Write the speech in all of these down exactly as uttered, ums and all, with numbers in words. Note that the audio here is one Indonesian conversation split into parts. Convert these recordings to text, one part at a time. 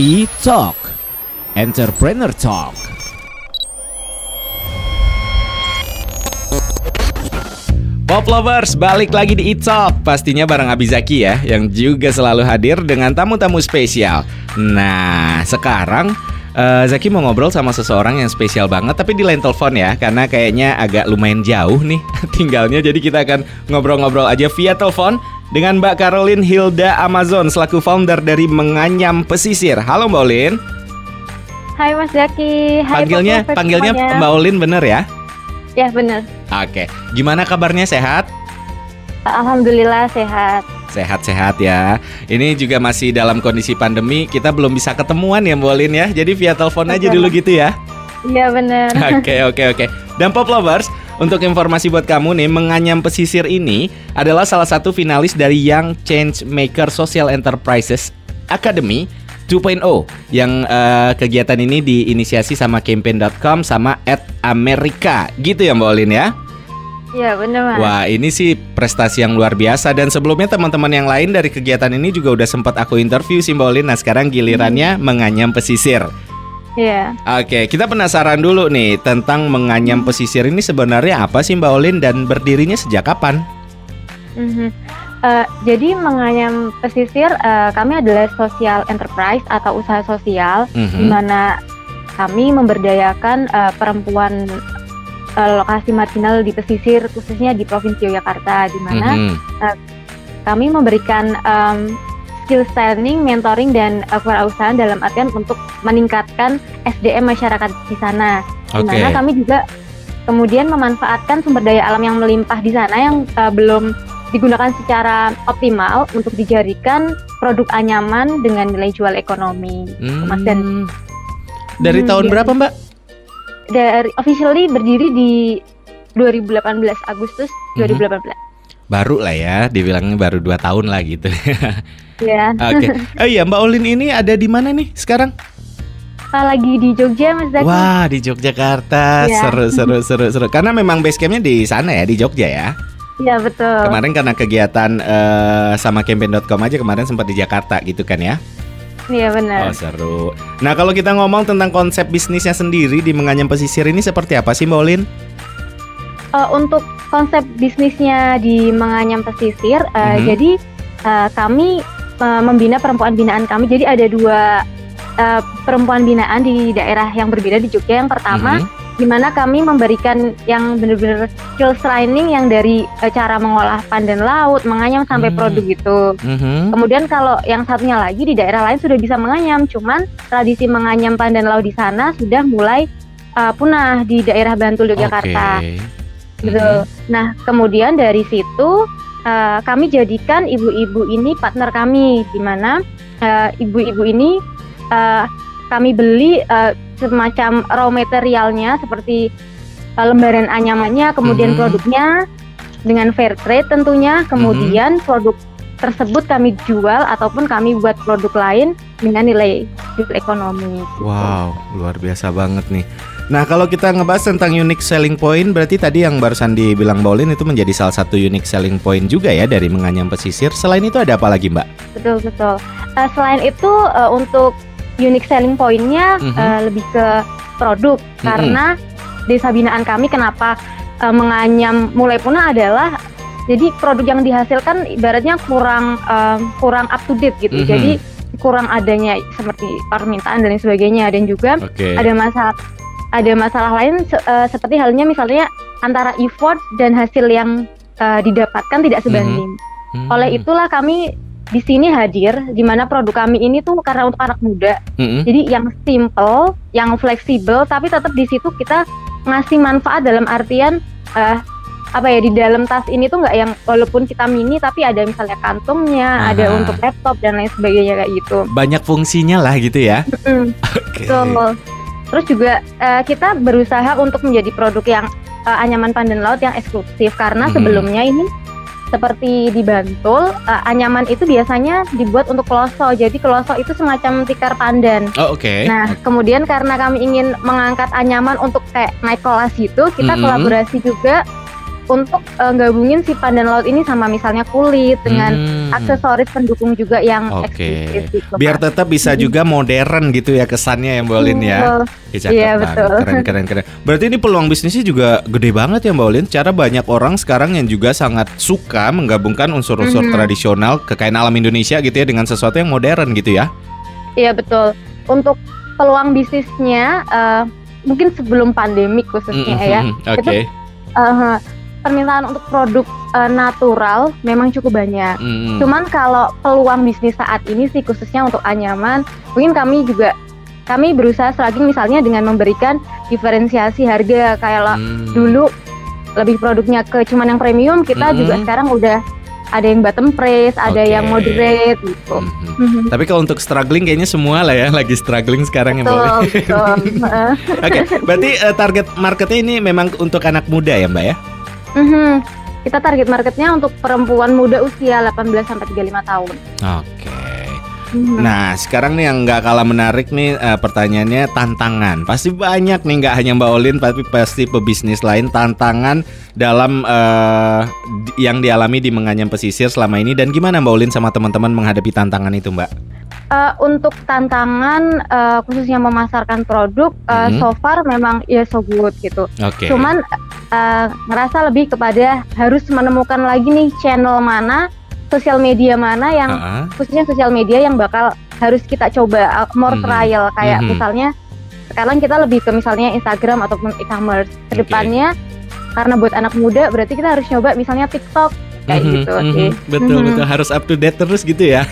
E-Talk, Entrepreneur Talk. Pop lovers, balik lagi di E-Talk. Pastinya bareng Abi Zaki ya, yang juga selalu hadir dengan tamu-tamu spesial. Nah, sekarang uh, Zaki mau ngobrol sama seseorang yang spesial banget, tapi di line telepon ya, karena kayaknya agak lumayan jauh nih tinggalnya. Jadi kita akan ngobrol-ngobrol aja via telepon dengan Mbak Caroline Hilda Amazon, selaku founder dari Menganyam Pesisir. Halo Mbak Olin. Hai Mas Zaki. Hai, panggilnya Pak, panggilnya semuanya. Mbak Olin bener ya? Ya bener. Oke, gimana kabarnya, sehat? Alhamdulillah sehat. Sehat-sehat ya. Ini juga masih dalam kondisi pandemi, kita belum bisa ketemuan ya Mbak Olin ya. Jadi via telepon aja dulu gitu ya. Iya bener. Oke oke oke. Dan Pop Lovers, untuk informasi buat kamu nih, Menganyam Pesisir ini adalah salah satu finalis dari Young Changemaker Social Enterprises Academy dua titik nol yang uh, kegiatan ini diinisiasi sama campaign dot com sama Ad America. Gitu ya Mbak Olin ya? Iya benar. Wah, ini sih prestasi yang luar biasa, dan sebelumnya teman-teman yang lain dari kegiatan ini juga udah sempat aku interview sih Mbak Olin. Nah, sekarang gilirannya hmm. Menganyam Pesisir. Iya. Oke, kita penasaran dulu nih tentang Menganyam Pesisir ini sebenarnya apa sih Mbak Olin, dan berdirinya sejak kapan? Mm-hmm. uh, jadi Menganyam Pesisir uh, kami adalah social enterprise atau usaha sosial, mm-hmm. di mana kami memberdayakan uh, perempuan uh, lokasi marginal di pesisir, khususnya di Provinsi Yogyakarta, di mana mm-hmm. uh, kami memberikan um, skill styling, mentoring, dan uh, kewirausahaan dalam artian untuk meningkatkan S D M masyarakat di sana. Okay. Dimana kami juga kemudian memanfaatkan sumber daya alam yang melimpah di sana yang uh, belum digunakan secara optimal untuk dijadikan produk anyaman dengan nilai jual ekonomi. Hmm. Mas Dan. Dari hmm, tahun ya. berapa Mbak? Dari officially berdiri di dua ribu delapan belas Agustus dua ribu delapan belas. Hmm. Baru lah ya, dibilangnya baru dua tahun lah gitu. Ya. Oke. Okay. Oh iya, Mbak Olin ini ada di mana nih sekarang? Lagi di Jogja Mas Zaki. Wah, di Yogyakarta. Ya. Seru seru seru seru. Karena memang base campnya di sana ya, di Jogja ya. Iya betul. Kemarin karena kegiatan uh, sama campaign dot com aja kemarin sempat di Jakarta gitu kan ya? Iya benar. Oh seru. Nah, kalau kita ngomong tentang konsep bisnisnya sendiri di Menganyam Pesisir ini seperti apa sih Mbak Olin? Uh, untuk konsep bisnisnya di Menganyam Pesisir, uh, mm-hmm. jadi Uh, kami uh, membina perempuan binaan kami. Jadi ada dua uh, perempuan binaan di daerah yang berbeda di Jogja. Yang pertama, mm-hmm. di mana kami memberikan yang benar-benar skill training yang dari uh, cara mengolah pandan laut, menganyam sampai mm-hmm. produk gitu. Mm-hmm. Kemudian kalau yang satunya lagi di daerah lain sudah bisa menganyam, cuman tradisi menganyam pandan laut di sana sudah mulai uh, punah di daerah Bantul Yogyakarta. Okay. Gitu. Mm-hmm. Nah, kemudian dari situ Uh, kami jadikan ibu-ibu ini partner kami, di mana uh, ibu-ibu ini uh, kami beli uh, semacam raw materialnya seperti uh, lembaran anyamannya, kemudian mm-hmm. produknya dengan fair trade tentunya, kemudian mm-hmm. produk tersebut kami jual ataupun kami buat produk lain dengan nilai jual ekonomi. Wow, luar biasa banget nih. Nah, kalau kita ngebahas tentang unique selling point, berarti tadi yang barusan dibilang Mbak Olin itu menjadi salah satu unique selling point juga ya dari Menganyam Pesisir. Selain itu ada apa lagi Mbak? Betul betul. Uh, selain itu uh, untuk unique selling pointnya mm-hmm. uh, lebih ke produk, mm-hmm. karena desa binaan kami kenapa uh, menganyam mulai punah adalah jadi produk yang dihasilkan ibaratnya kurang uh, kurang up to date gitu. Mm-hmm. Jadi kurang adanya seperti permintaan dan sebagainya, dan juga okay. ada masalah. Ada masalah lain uh, seperti halnya misalnya antara effort dan hasil yang uh, didapatkan tidak sebanding. Mm-hmm. Mm-hmm. Oleh itulah kami di sini hadir, di mana produk kami ini tuh karena untuk anak muda. Mm-hmm. Jadi yang simple, yang fleksibel, tapi tetap di situ kita ngasih manfaat dalam artian uh, apa ya, di dalam tas ini tuh nggak yang walaupun kita mini tapi ada misalnya kantongnya, Aha. ada untuk laptop dan lain sebagainya kayak gitu. Banyak fungsinya lah gitu ya. Mm-hmm. Oke. Okay. So, Terus juga uh, kita berusaha untuk menjadi produk yang uh, anyaman pandan laut yang eksklusif, karena hmm. sebelumnya ini seperti di Bantul uh, anyaman itu biasanya dibuat untuk kloso. Jadi kloso itu semacam tikar pandan. Oh, oke. Okay. Nah, kemudian karena kami ingin mengangkat anyaman untuk kayak naik kelas gitu, kita hmm. kolaborasi juga untuk uh, gabungin si pandan laut ini sama misalnya kulit dengan hmm. aksesoris pendukung juga yang okay. eksklusif gitu, biar tetap bisa juga modern gitu ya kesannya ya Mbak Olin ya. Iya yeah, betul. Keren keren keren. Berarti ini peluang bisnisnya juga gede banget ya Mbak Olin. Cara banyak orang sekarang yang juga sangat suka menggabungkan unsur-unsur mm-hmm. tradisional kekayaan alam Indonesia gitu ya dengan sesuatu yang modern gitu ya. Iya yeah, betul. Untuk peluang bisnisnya uh, mungkin sebelum pandemik khususnya mm-hmm. ya. Oke. Okay. Uh, permintaan untuk produk uh, natural memang cukup banyak. Mm. Cuman kalau peluang bisnis saat ini sih khususnya untuk anyaman, mungkin kami juga kami berusaha selagi misalnya dengan memberikan diferensiasi harga kayak mm. dulu lebih produknya ke cuman yang premium, kita mm. juga sekarang udah ada yang bottom price, ada okay. yang moderate gitu. Mm-hmm. Mm-hmm. Tapi kalau untuk struggling kayaknya semua lah ya, lagi struggling sekarang betul, ya Mbak. Betul. Oke, okay. Berarti uh, target marketnya ini memang untuk anak muda ya Mbak ya? Mm-hmm. Kita target marketnya untuk perempuan muda usia delapan belas sampai tiga puluh lima tahun. Oke. Okay. Mm-hmm. Nah, sekarang nih yang nggak kalah menarik nih uh, pertanyaannya tantangan. Pasti banyak nih, nggak hanya Mbak Olin, tapi pasti pebisnis lain tantangan dalam uh, yang dialami di Menganyam Pesisir selama ini. Dan gimana Mbak Olin sama teman-teman menghadapi tantangan itu Mbak? Uh, untuk tantangan uh, khususnya memasarkan produk uh, mm-hmm. so far memang ya so good gitu. Okay. Cuman uh, ngerasa lebih kepada harus menemukan lagi nih channel mana, sosial media mana yang uh-huh. khususnya sosial media yang bakal harus kita coba more mm-hmm. trial kayak mm-hmm. misalnya sekarang kita lebih ke misalnya Instagram ataupun e-commerce kedepannya okay. karena buat anak muda berarti kita harus nyoba misalnya TikTok kayak mm-hmm. gitu mm-hmm. okay. betul mm-hmm. betul harus up to date terus gitu ya.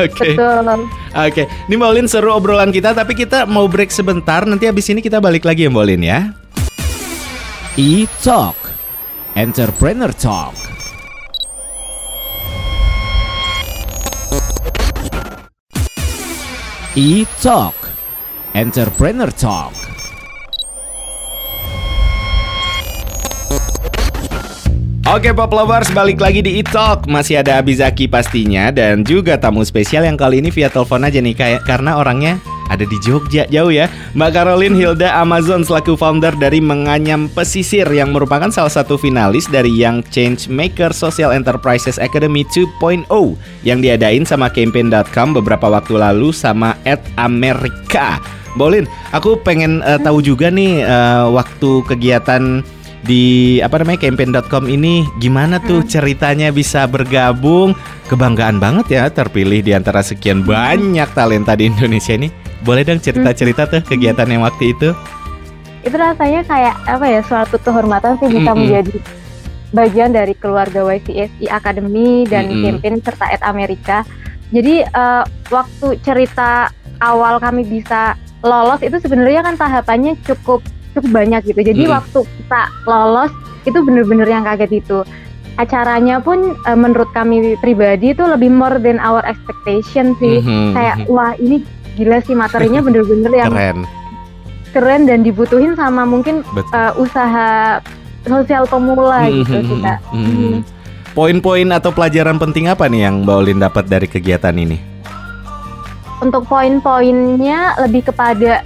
Oke. Okay. Oke. Okay. Ini Mbak Olin seru obrolan kita, tapi kita mau break sebentar. Nanti habis ini kita balik lagi ya Mbak Olin ya. E-Talk Entrepreneur Talk. E-Talk Entrepreneur Talk. Oke Pop Lovers, balik lagi di E-Talk. Masih ada Abizaki pastinya dan juga tamu spesial yang kali ini via telepon aja nih kayak, karena orangnya ada di Jogja, jauh ya. Mbak Caroline Hilda Amazon selaku founder dari Menganyam Pesisir yang merupakan salah satu finalis dari Young Changemaker Social Enterprises Academy dua titik nol yang diadain sama campaign dot com beberapa waktu lalu sama Ad America. Mbak Olin, aku pengen uh, tahu juga nih uh, waktu kegiatan di apa namanya campaign dot com ini gimana tuh hmm. ceritanya bisa bergabung. Kebanggaan banget ya terpilih di antara sekian banyak talenta di Indonesia ini. Boleh dong cerita-cerita tuh kegiatan yang waktu itu. Itu rasanya kayak apa ya, suatu kehormatan sih bisa mm-hmm. menjadi bagian dari keluarga Y C S I Academy dan mm-hmm. campaign serta Ad America. Jadi uh, waktu cerita awal kami bisa lolos itu sebenarnya kan tahapannya cukup cukup banyak gitu. Jadi hmm. waktu kita lolos itu benar-benar yang kaget itu. Acaranya pun e, menurut kami pribadi itu lebih more than our expectation sih. Hmm. Kayak wah ini gila sih materinya benar-benar yang keren. Keren dan dibutuhin sama mungkin e, usaha sosial pemula hmm. gitu kita. Hmm. Hmm. Poin-poin atau pelajaran penting apa nih yang Mbak Olin dapat dari kegiatan ini? Untuk poin-poinnya lebih kepada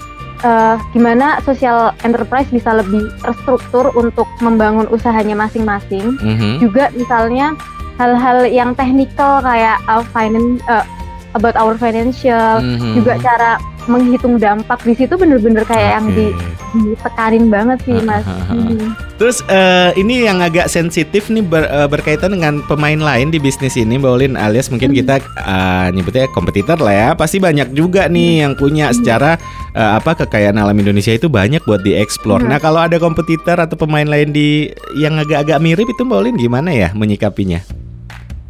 Uh, gimana social enterprise bisa lebih terstruktur untuk membangun usahanya masing-masing. Mm-hmm. Juga misalnya hal-hal yang technical kayak uh, finance, uh, about our financial. Mm-hmm. Juga cara menghitung dampak di situ bener-bener kayak okay. yang di, ditekanin banget sih mas. Hmm. Terus uh, ini yang agak sensitif nih ber, uh, berkaitan dengan pemain lain di bisnis ini Mbak Olin, alias mungkin hmm. kita uh, nyebutnya kompetitor lah ya. Pasti banyak juga nih hmm. yang punya hmm. secara uh, apa kekayaan alam Indonesia itu banyak buat dieksplor. Hmm. Nah kalau ada kompetitor atau pemain lain di yang agak-agak mirip itu Mbak Olin gimana ya menyikapinya?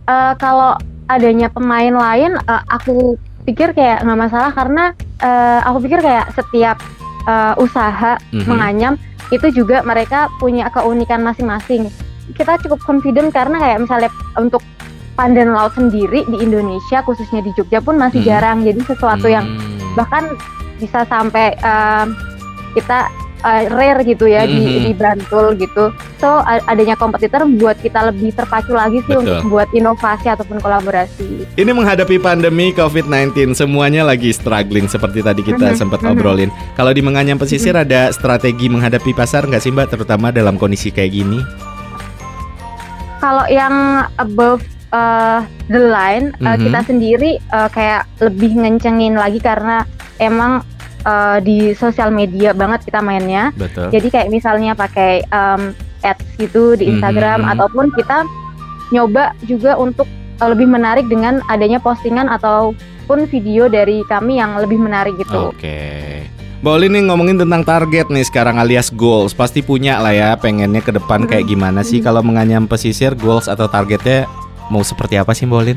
Uh, kalau adanya pemain lain uh, aku pikir kayak nggak masalah karena uh, aku pikir kayak setiap uh, usaha mm-hmm. Menganyam itu juga mereka punya keunikan masing-masing. Kita cukup confident karena kayak misalnya untuk pandan laut sendiri di Indonesia khususnya di Jogja pun masih mm-hmm. jarang. Jadi sesuatu mm-hmm. yang bahkan bisa sampai uh, kita uh, rare gitu ya mm-hmm. di, di Bantul gitu. So adanya kompetitor buat kita lebih terpacu lagi sih. Betul. Untuk buat inovasi ataupun kolaborasi. Ini menghadapi pandemi covid sembilan belas semuanya lagi struggling seperti tadi kita mm-hmm. sempat mm-hmm. obrolin. Kalau di Menganyam Pesisir mm-hmm. ada strategi menghadapi pasar nggak sih Mbak, terutama dalam kondisi kayak gini? kalau yang above uh, the line, mm-hmm. uh, kita sendiri uh, kayak lebih ngencengin lagi karena emang uh, di sosial media banget kita mainnya. Betul. Jadi kayak misalnya pakai um, ads gitu di Instagram, mm-hmm. ataupun kita nyoba juga untuk uh, lebih menarik dengan adanya postingan ataupun video dari kami yang lebih menarik gitu. Oke. Okay. Mbak Oli nih ngomongin tentang target nih sekarang alias goals. Pasti punya lah ya pengennya ke depan kayak gimana sih kalau Menganyam Pesisir, goals atau targetnya mau seperti apa sih Mbak Oli?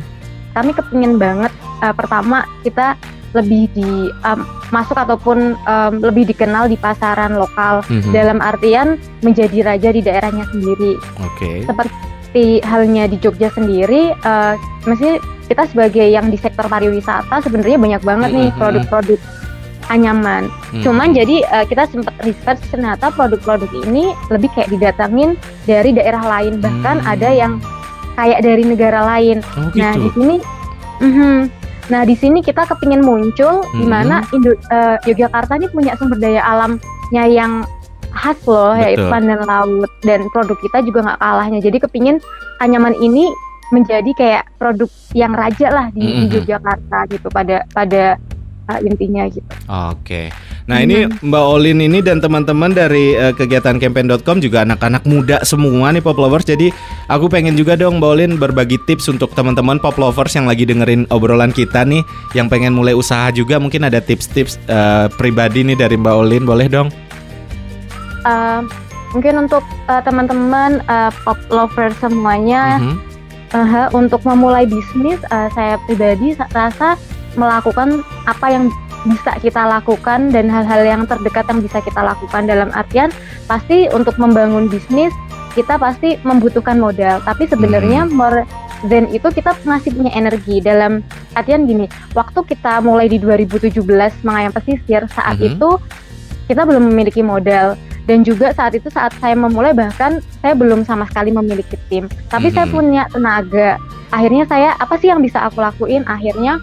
Kami kepingin banget uh, pertama kita lebih di um, masuk ataupun um, lebih dikenal di pasaran lokal, mm-hmm. dalam artian menjadi raja di daerahnya sendiri. Oke. Okay. Seperti halnya di Jogja sendiri, uh, mesti kita sebagai yang di sektor pariwisata sebenarnya banyak banget nih mm-hmm. produk-produk anyaman. Hmm. Cuman jadi uh, kita sempat research ternyata produk-produk ini lebih kayak didatangin dari daerah lain, bahkan hmm. ada yang kayak dari negara lain. Oh, gitu. Nah, di sini uh-huh. Nah, di sini kita kepingin muncul hmm. di mana Indo- uh, Yogyakarta ini punya sumber daya alamnya yang khas loh, betul. Yaitu pandan laut, dan produk kita juga enggak kalahnya. Jadi kepingin anyaman ini menjadi kayak produk yang raja lah di, hmm. di Yogyakarta gitu pada pada intinya gitu. Oke. Nah, hmm. ini Mbak Olin ini dan teman-teman dari uh, kegiatan campaign dot com juga anak-anak muda semua nih pop lovers. Jadi aku pengen juga dong Mbak Olin berbagi tips untuk teman-teman pop lovers yang lagi dengerin obrolan kita nih, yang pengen mulai usaha juga, mungkin ada tips-tips uh, pribadi nih dari Mbak Olin, boleh dong? Uh, mungkin untuk uh, teman-teman uh, pop lovers semuanya, uh-huh. uh, untuk memulai bisnis, uh, saya pribadi rasa melakukan apa yang bisa kita lakukan dan hal-hal yang terdekat yang bisa kita lakukan, dalam artian pasti untuk membangun bisnis kita pasti membutuhkan modal, tapi sebenarnya hmm. more than itu kita masih punya energi, dalam artian gini, waktu kita mulai di dua ribu tujuh belas Menganyam Pesisir saat hmm. itu kita belum memiliki modal, dan juga saat itu saat saya memulai bahkan saya belum sama sekali memiliki tim, tapi hmm. saya punya tenaga. Akhirnya saya apa sih yang bisa aku lakuin, akhirnya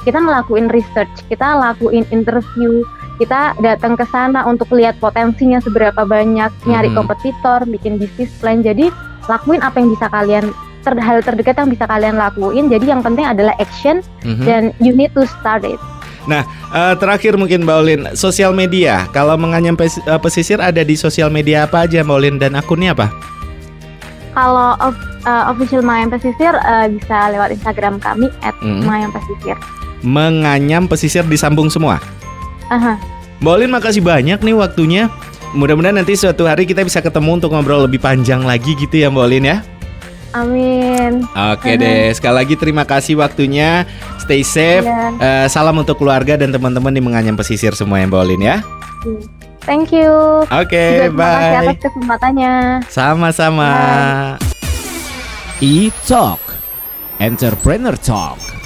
kita ngelakuin research, kita lakuin interview, kita datang ke sana untuk lihat potensinya seberapa banyak, nyari mm-hmm. kompetitor, bikin bisnis plan. Jadi lakuin apa yang bisa kalian, ter, hal terdekat yang bisa kalian lakuin. Jadi yang penting adalah action, mm-hmm. dan you need to start it. Nah, uh, terakhir mungkin Mbak Olin, sosial media. Kalau Menganyam pes, uh, Pesisir ada di sosial media apa aja Mbak Olin, dan akunnya apa? Kalau of, uh, official Menganyam Pesisir uh, bisa lewat Instagram kami at mm-hmm. Menganyam Pesisir. Menganyam Pesisir disambung semua. Aha. Mbak Olin, makasih banyak nih waktunya. Mudah-mudahan nanti suatu hari kita bisa ketemu untuk ngobrol lebih panjang lagi gitu ya Mbak Olin ya. Amin. Oke Amin. Deh, sekali lagi terima kasih waktunya. Stay safe. Yeah. uh, Salam untuk keluarga dan teman-teman di Menganyam Pesisir semua ya Mbak Olin ya. Thank you. Oke, okay, bye. Terima kasih atas kesempatannya. Sama-sama. Bye. E-Talk, Entrepreneur Talk.